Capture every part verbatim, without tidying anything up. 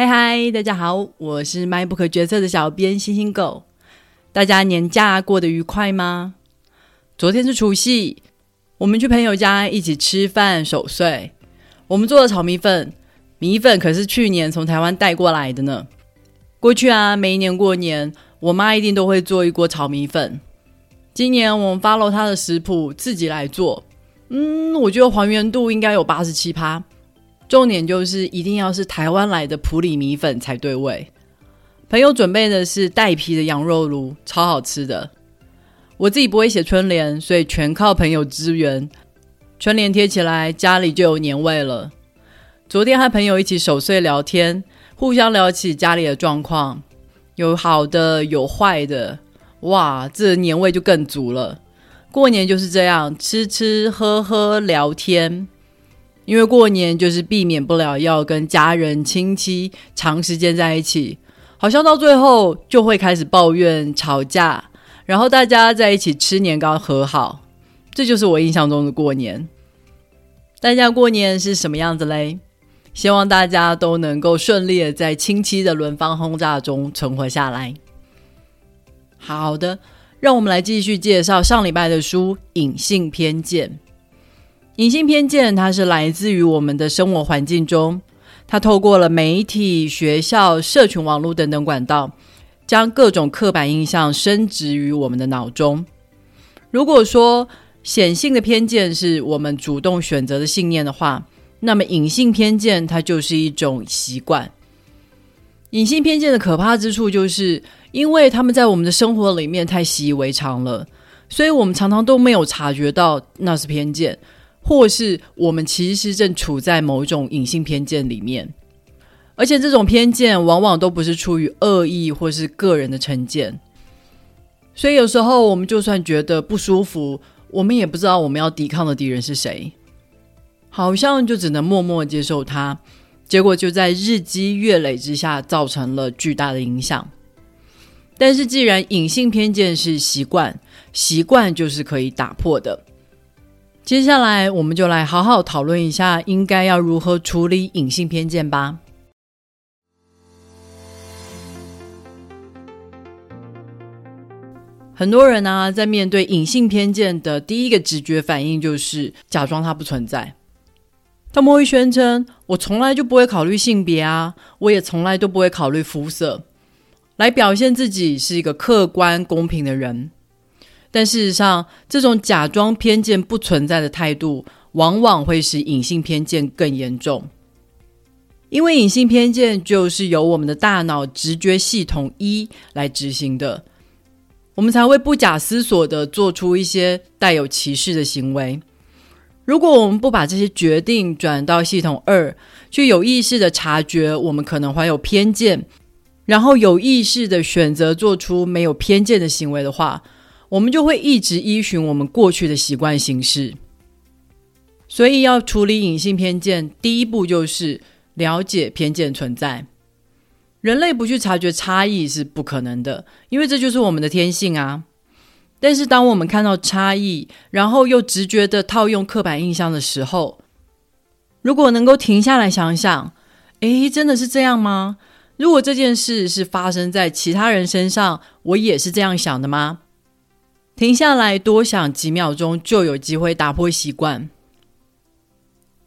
嗨嗨，大家好，我是卖不可决策的小编星星狗。大家年假过得愉快吗？昨天是除夕，我们去朋友家一起吃饭守岁。我们做了炒米粉，米粉可是去年从台湾带过来的呢。过去啊，每一年过年，我妈一定都会做一锅炒米粉。今年我们 follow 她的食谱，自己来做。嗯，我觉得还原度应该有 百分之八十七。重点就是一定要是台湾来的埔里米粉才对味。朋友准备的是带皮的羊肉炉，超好吃的。我自己不会写春联，所以全靠朋友支援。春联贴起来，家里就有年味了。昨天和朋友一起守岁聊天，互相聊起家里的状况，有好的，有坏的。哇，这年味就更足了。过年就是这样，吃吃喝喝聊天。因为过年就是避免不了要跟家人亲戚长时间在一起，好像到最后就会开始抱怨吵架，然后大家在一起吃年糕和好。这就是我印象中的过年。大家过年是什么样子嘞？希望大家都能够顺利的在亲戚的轮番轰炸中存活下来。好的，让我们来继续介绍上礼拜的书《隐性偏见》。隐性偏见它是来自于我们的生活环境中，它透过了媒体、学校、社群网络等等管道，将各种刻板印象深植于我们的脑中。如果说显性的偏见是我们主动选择的信念的话，那么隐性偏见它就是一种习惯。隐性偏见的可怕之处就是因为他们在我们的生活里面太习以为常了，所以我们常常都没有察觉到那是偏见，或是我们其实正处在某种隐性偏见里面。而且这种偏见往往都不是出于恶意或是个人的成见，所以有时候我们就算觉得不舒服，我们也不知道我们要抵抗的敌人是谁，好像就只能默默接受它，结果就在日积月累之下造成了巨大的影响。但是既然隐性偏见是习惯，习惯就是可以打破的。接下来我们就来好好讨论一下应该要如何处理隐性偏见吧。很多人啊，在面对隐性偏见的第一个直觉反应就是假装它不存在。他们会宣称，我从来就不会考虑性别啊，我也从来都不会考虑肤色，来表现自己是一个客观公平的人。但事实上，这种假装偏见不存在的态度，往往会使隐性偏见更严重。因为隐性偏见就是由我们的大脑直觉系统一来执行的，我们才会不假思索地做出一些带有歧视的行为。如果我们不把这些决定转到系统二，去有意识地察觉我们可能怀有偏见，然后有意识地选择做出没有偏见的行为的话，我们就会一直依循我们过去的习惯行事。所以要处理隐性偏见，第一步就是了解偏见存在。人类不去察觉差异是不可能的，因为这就是我们的天性啊。但是当我们看到差异，然后又直觉的套用刻板印象的时候，如果能够停下来想想，诶，真的是这样吗？如果这件事是发生在其他人身上，我也是这样想的吗？停下来多想几秒钟，就有机会打破习惯。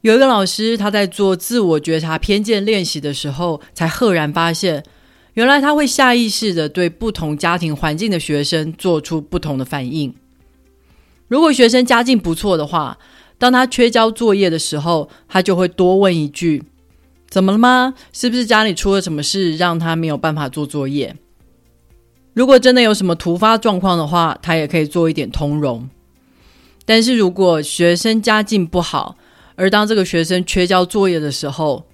有一个老师，他在做自我觉察偏见练习的时候，才赫然发现，原来他会下意识的对不同家庭环境的学生做出不同的反应。如果学生家境不错的话，当他缺交作业的时候，他就会多问一句，怎么了吗？是不是家里出了什么事，让他没有办法做作业？如果真的有什么突发状况的话，他也可以做一点通融。但是如果学生家境不好，而当这个学生缺交作业的时候，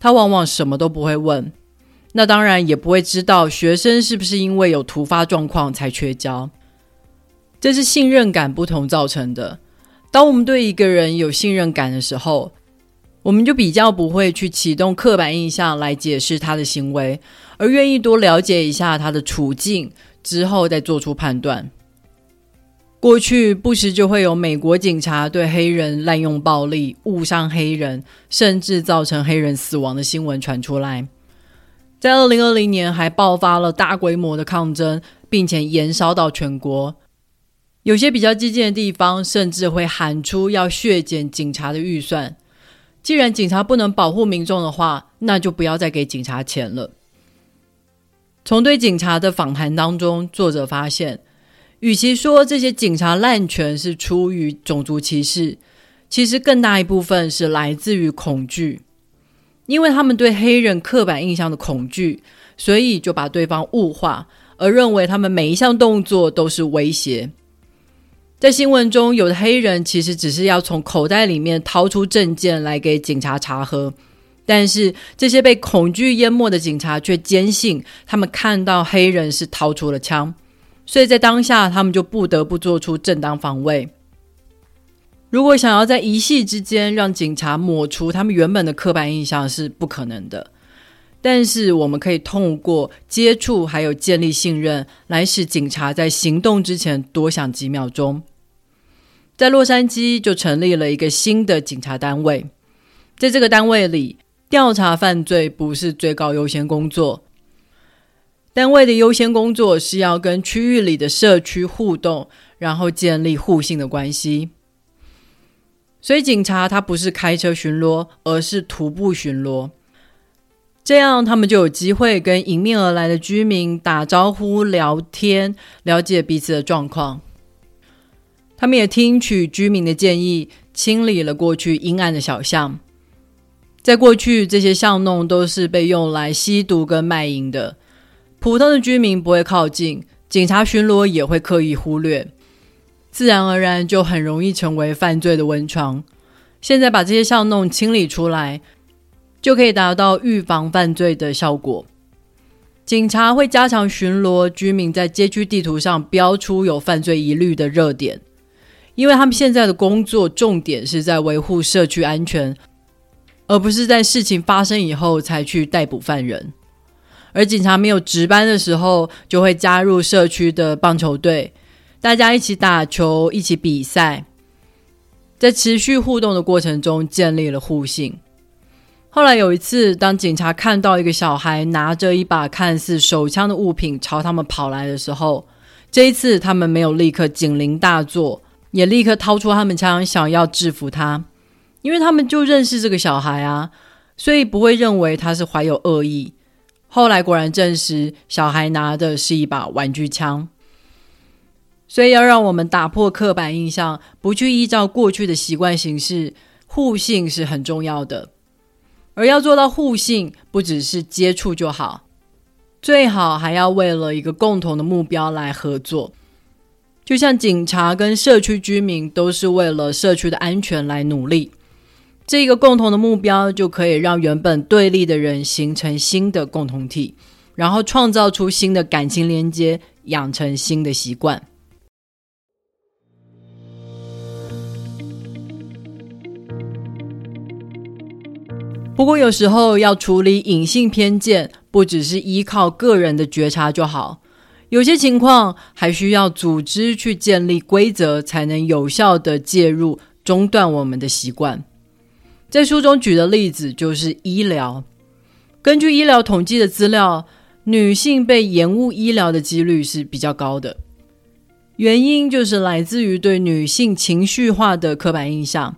他往往什么都不会问，那当然也不会知道学生是不是因为有突发状况才缺交。这是信任感不同造成的。当我们对一个人有信任感的时候，我们就比较不会去启动刻板印象来解释他的行为，而愿意多了解一下他的处境，之后再做出判断。过去不时就会有美国警察对黑人滥用暴力、误伤黑人，甚至造成黑人死亡的新闻传出来。在二零二零年还爆发了大规模的抗争，并且延烧到全国。有些比较激进的地方甚至会喊出要削减警察的预算，既然警察不能保护民众的话，那就不要再给警察钱了。从对警察的访谈当中，作者发现，与其说这些警察滥权是出于种族歧视，其实更大一部分是来自于恐惧，因为他们对黑人刻板印象的恐惧，所以就把对方物化，而认为他们每一项动作都是威胁。在新闻中，有的黑人其实只是要从口袋里面掏出证件来给警察查核，但是这些被恐惧淹没的警察却坚信他们看到黑人是掏出了枪，所以在当下他们就不得不做出正当防卫。如果想要在一夕之间让警察抹除他们原本的刻板印象是不可能的，但是我们可以通过接触还有建立信任，来使警察在行动之前多想几秒钟。在洛杉矶就成立了一个新的警察单位，在这个单位里，调查犯罪不是最高优先工作，单位的优先工作是要跟区域里的社区互动，然后建立互信的关系。所以警察他不是开车巡逻，而是徒步巡逻，这样他们就有机会跟迎面而来的居民打招呼聊天，了解彼此的状况。他们也听取居民的建议，清理了过去阴暗的小巷。在过去，这些巷弄都是被用来吸毒跟卖淫的，普通的居民不会靠近，警察巡逻也会刻意忽略，自然而然就很容易成为犯罪的温床。现在把这些巷弄清理出来，就可以达到预防犯罪的效果。警察会加强巡逻，居民在街区地图上标出有犯罪疑虑的热点，因为他们现在的工作重点是在维护社区安全，而不是在事情发生以后才去逮捕犯人。而警察没有值班的时候，就会加入社区的棒球队，大家一起打球，一起比赛，在持续互动的过程中建立了互信。后来有一次，当警察看到一个小孩拿着一把看似手枪的物品朝他们跑来的时候，这一次他们没有立刻警铃大作，也立刻掏出他们枪想要制服他，因为他们就认识这个小孩啊，所以不会认为他是怀有恶意。后来果然证实，小孩拿的是一把玩具枪。所以要让我们打破刻板印象，不去依照过去的习惯行事，互信是很重要的。而要做到互信，不只是接触就好，最好还要为了一个共同的目标来合作。就像警察跟社区居民都是为了社区的安全来努力，这个共同的目标就可以让原本对立的人形成新的共同体，然后创造出新的感情连接，养成新的习惯。不过有时候要处理隐性偏见，不只是依靠个人的觉察就好，有些情况还需要组织去建立规则，才能有效的介入，中断我们的习惯。在书中举的例子就是医疗。根据医疗统计的资料，女性被延误医疗的几率是比较高的，原因就是来自于对女性情绪化的刻板印象。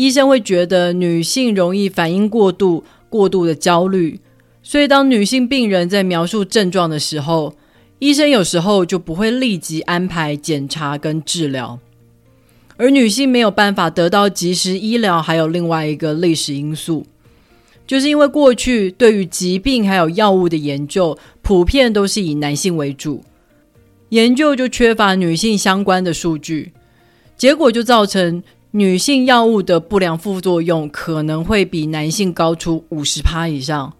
医生会觉得女性容易反应过度，过度的焦虑，所以当女性病人在描述症状的时候，医生有时候就不会立即安排检查跟治疗，而女性没有办法得到及时医疗，还有另外一个历史因素，就是因为过去对于疾病还有药物的研究，普遍都是以男性为主，研究就缺乏女性相关的数据，结果就造成女性药物的不良副作用可能会比男性高出 百分之五十 以上。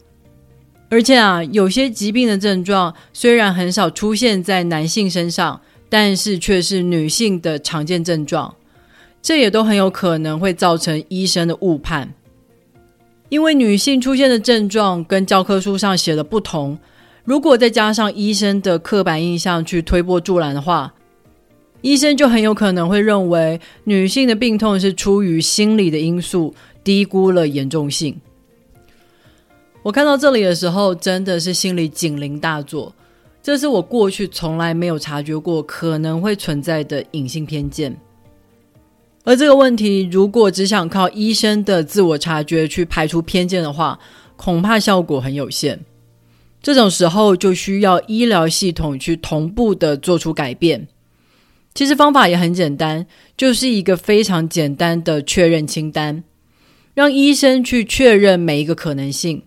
而且啊，有些疾病的症状虽然很少出现在男性身上，但是却是女性的常见症状，这也都很有可能会造成医生的误判。因为女性出现的症状跟教科书上写的不同，如果再加上医生的刻板印象去推波助澜的话，医生就很有可能会认为女性的病痛是出于心理的因素，低估了严重性。我看到这里的时候真的是心里警铃大作，这是我过去从来没有察觉过可能会存在的隐性偏见。而这个问题如果只想靠医生的自我察觉去排除偏见的话，恐怕效果很有限。这种时候就需要医疗系统去同步的做出改变。其实方法也很简单，就是一个非常简单的确认清单，让医生去确认每一个可能性。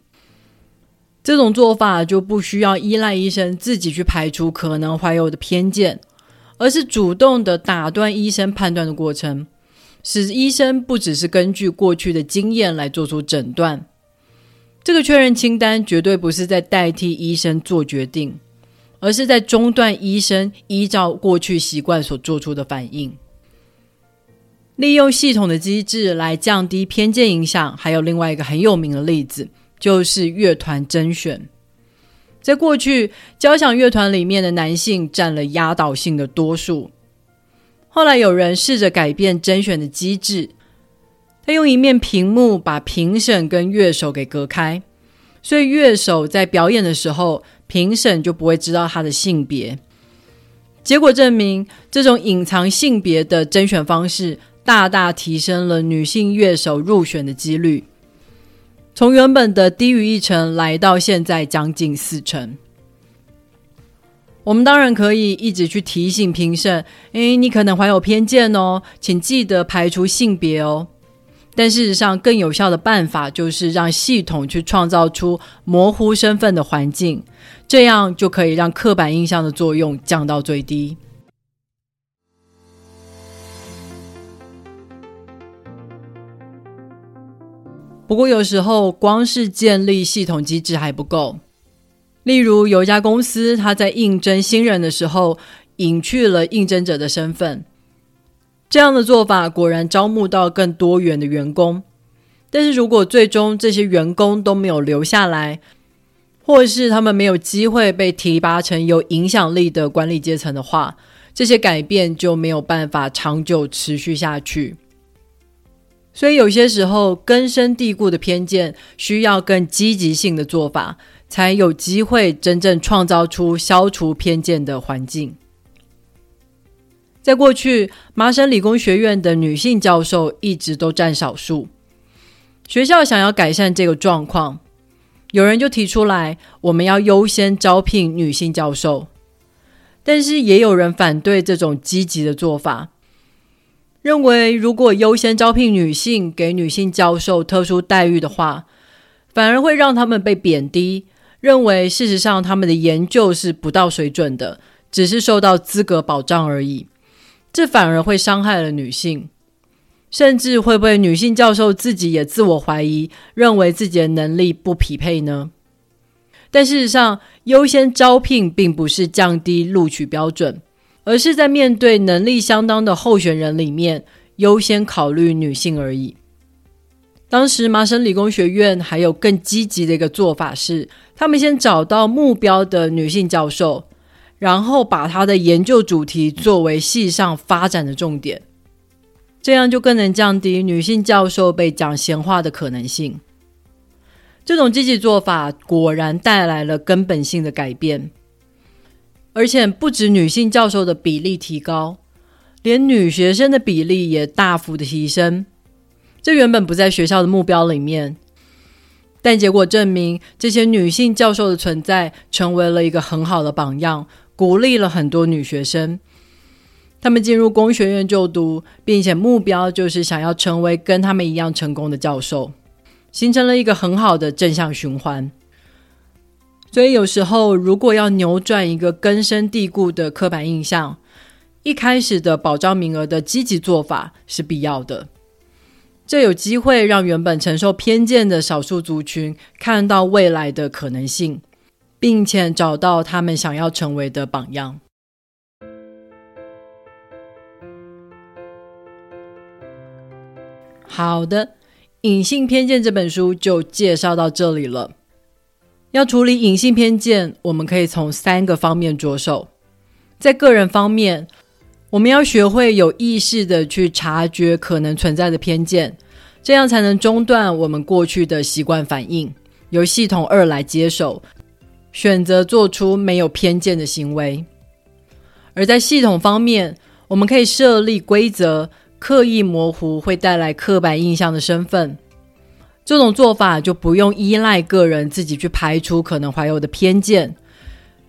这种做法就不需要依赖医生自己去排除可能怀有的偏见，而是主动的打断医生判断的过程，使医生不只是根据过去的经验来做出诊断。这个确认清单绝对不是在代替医生做决定，而是在中断医生依照过去习惯所做出的反应。利用系统的机制来降低偏见影响，还有另外一个很有名的例子，就是乐团甄选。在过去，交响乐团里面的男性占了压倒性的多数。后来有人试着改变甄选的机制，他用一面屏幕把评审跟乐手给隔开，所以乐手在表演的时候，评审就不会知道他的性别。结果证明，这种隐藏性别的甄选方式大大提升了女性乐手入选的几率，从原本的低于一成来到现在将近四成。我们当然可以一直去提醒评审，诶，你可能怀有偏见哦，请记得排除性别哦。但事实上更有效的办法就是让系统去创造出模糊身份的环境，这样就可以让刻板印象的作用降到最低。不过有时候光是建立系统机制还不够，例如有一家公司，它在应征新人的时候隐去了应征者的身份，这样的做法果然招募到更多元的员工。但是如果最终这些员工都没有留下来，或是他们没有机会被提拔成有影响力的管理阶层的话，这些改变就没有办法长久持续下去。所以有些时候根深蒂固的偏见需要更积极性的做法，才有机会真正创造出消除偏见的环境。在过去，麻省理工学院的女性教授一直都占少数，学校想要改善这个状况，有人就提出来，我们要优先招聘女性教授。但是也有人反对这种积极的做法，认为如果优先招聘女性，给女性教授特殊待遇的话，反而会让他们被贬低，认为事实上他们的研究是不到水准的，只是受到资格保障而已，这反而会伤害了女性。甚至会不会女性教授自己也自我怀疑，认为自己的能力不匹配呢？但事实上，优先招聘并不是降低录取标准，而是在面对能力相当的候选人里面，优先考虑女性而已。当时麻省理工学院还有更积极的一个做法是，他们先找到目标的女性教授，然后把她的研究主题作为系上发展的重点，这样就更能降低女性教授被讲闲话的可能性。这种积极做法果然带来了根本性的改变，而且不止女性教授的比例提高，连女学生的比例也大幅的提升。这原本不在学校的目标里面，但结果证明这些女性教授的存在成为了一个很好的榜样，鼓励了很多女学生，她们进入工学院就读，并且目标就是想要成为跟她们一样成功的教授，形成了一个很好的正向循环。所以有时候如果要扭转一个根深蒂固的刻板印象，一开始的保障名额的积极做法是必要的，这有机会让原本承受偏见的少数族群看到未来的可能性，并且找到他们想要成为的榜样。好的，《隐性偏见》这本书就介绍到这里了。要处理隐性偏见，我们可以从三个方面着手。在个人方面，我们要学会有意识的去察觉可能存在的偏见，这样才能中断我们过去的习惯反应，由系统二来接手，选择做出没有偏见的行为。而在系统方面，我们可以设立规则，刻意模糊会带来刻板印象的身份。这种做法就不用依赖个人自己去排除可能怀有的偏见，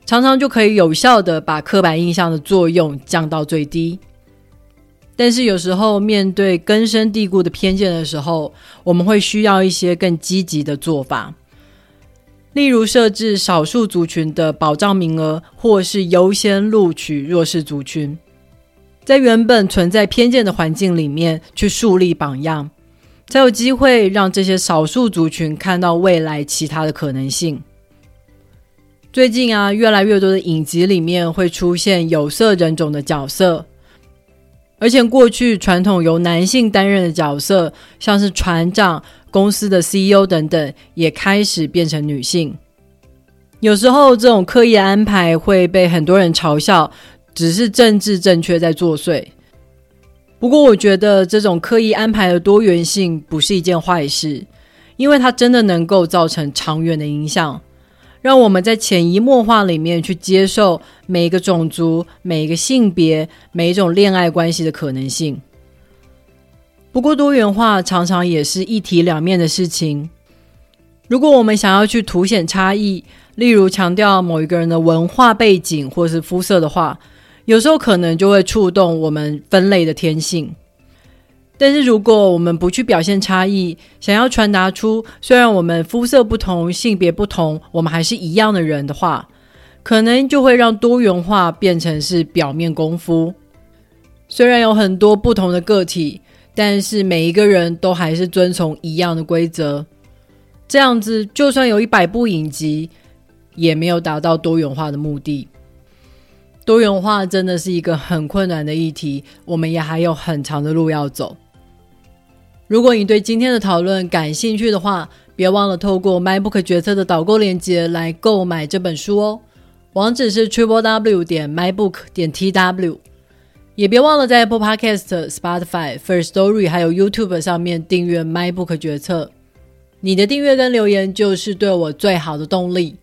常常就可以有效地把刻板印象的作用降到最低。但是有时候面对根深蒂固的偏见的时候，我们会需要一些更积极的做法，例如设置少数族群的保障名额，或是优先录取弱势族群，在原本存在偏见的环境里面去树立榜样，才有机会让这些少数族群看到未来其他的可能性。最近啊，越来越多的影集里面会出现有色人种的角色，而且过去传统由男性担任的角色，像是船长、公司的 C E O 等等，也开始变成女性。有时候这种刻意的安排会被很多人嘲笑，只是政治正确在作祟。不过我觉得这种刻意安排的多元性不是一件坏事，因为它真的能够造成长远的影响，让我们在潜移默化里面去接受每一个种族、每一个性别、每一种恋爱关系的可能性。不过多元化常常也是一体两面的事情，如果我们想要去凸显差异，例如强调某一个人的文化背景或是肤色的话，有时候可能就会触动我们分类的天性。但是如果我们不去表现差异，想要传达出虽然我们肤色不同、性别不同，我们还是一样的人的话，可能就会让多元化变成是表面功夫。虽然有很多不同的个体，但是每一个人都还是遵从一样的规则，这样子就算有一百部影集，也没有达到多元化的目的。多元化真的是一个很困难的议题，我们也还有很长的路要走。如果你对今天的讨论感兴趣的话，别忘了透过 MyBook 决策的导购链接来购买这本书哦，网址是 double u double u double u 点 my book 点 t w。 也别忘了在 Apple Podcast、Spotify、First Story 还有 YouTube 上面订阅 MyBook 决策，你的订阅跟留言就是对我最好的动力。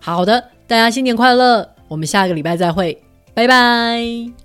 好的，大家新年快乐，我们下个礼拜再会，拜拜。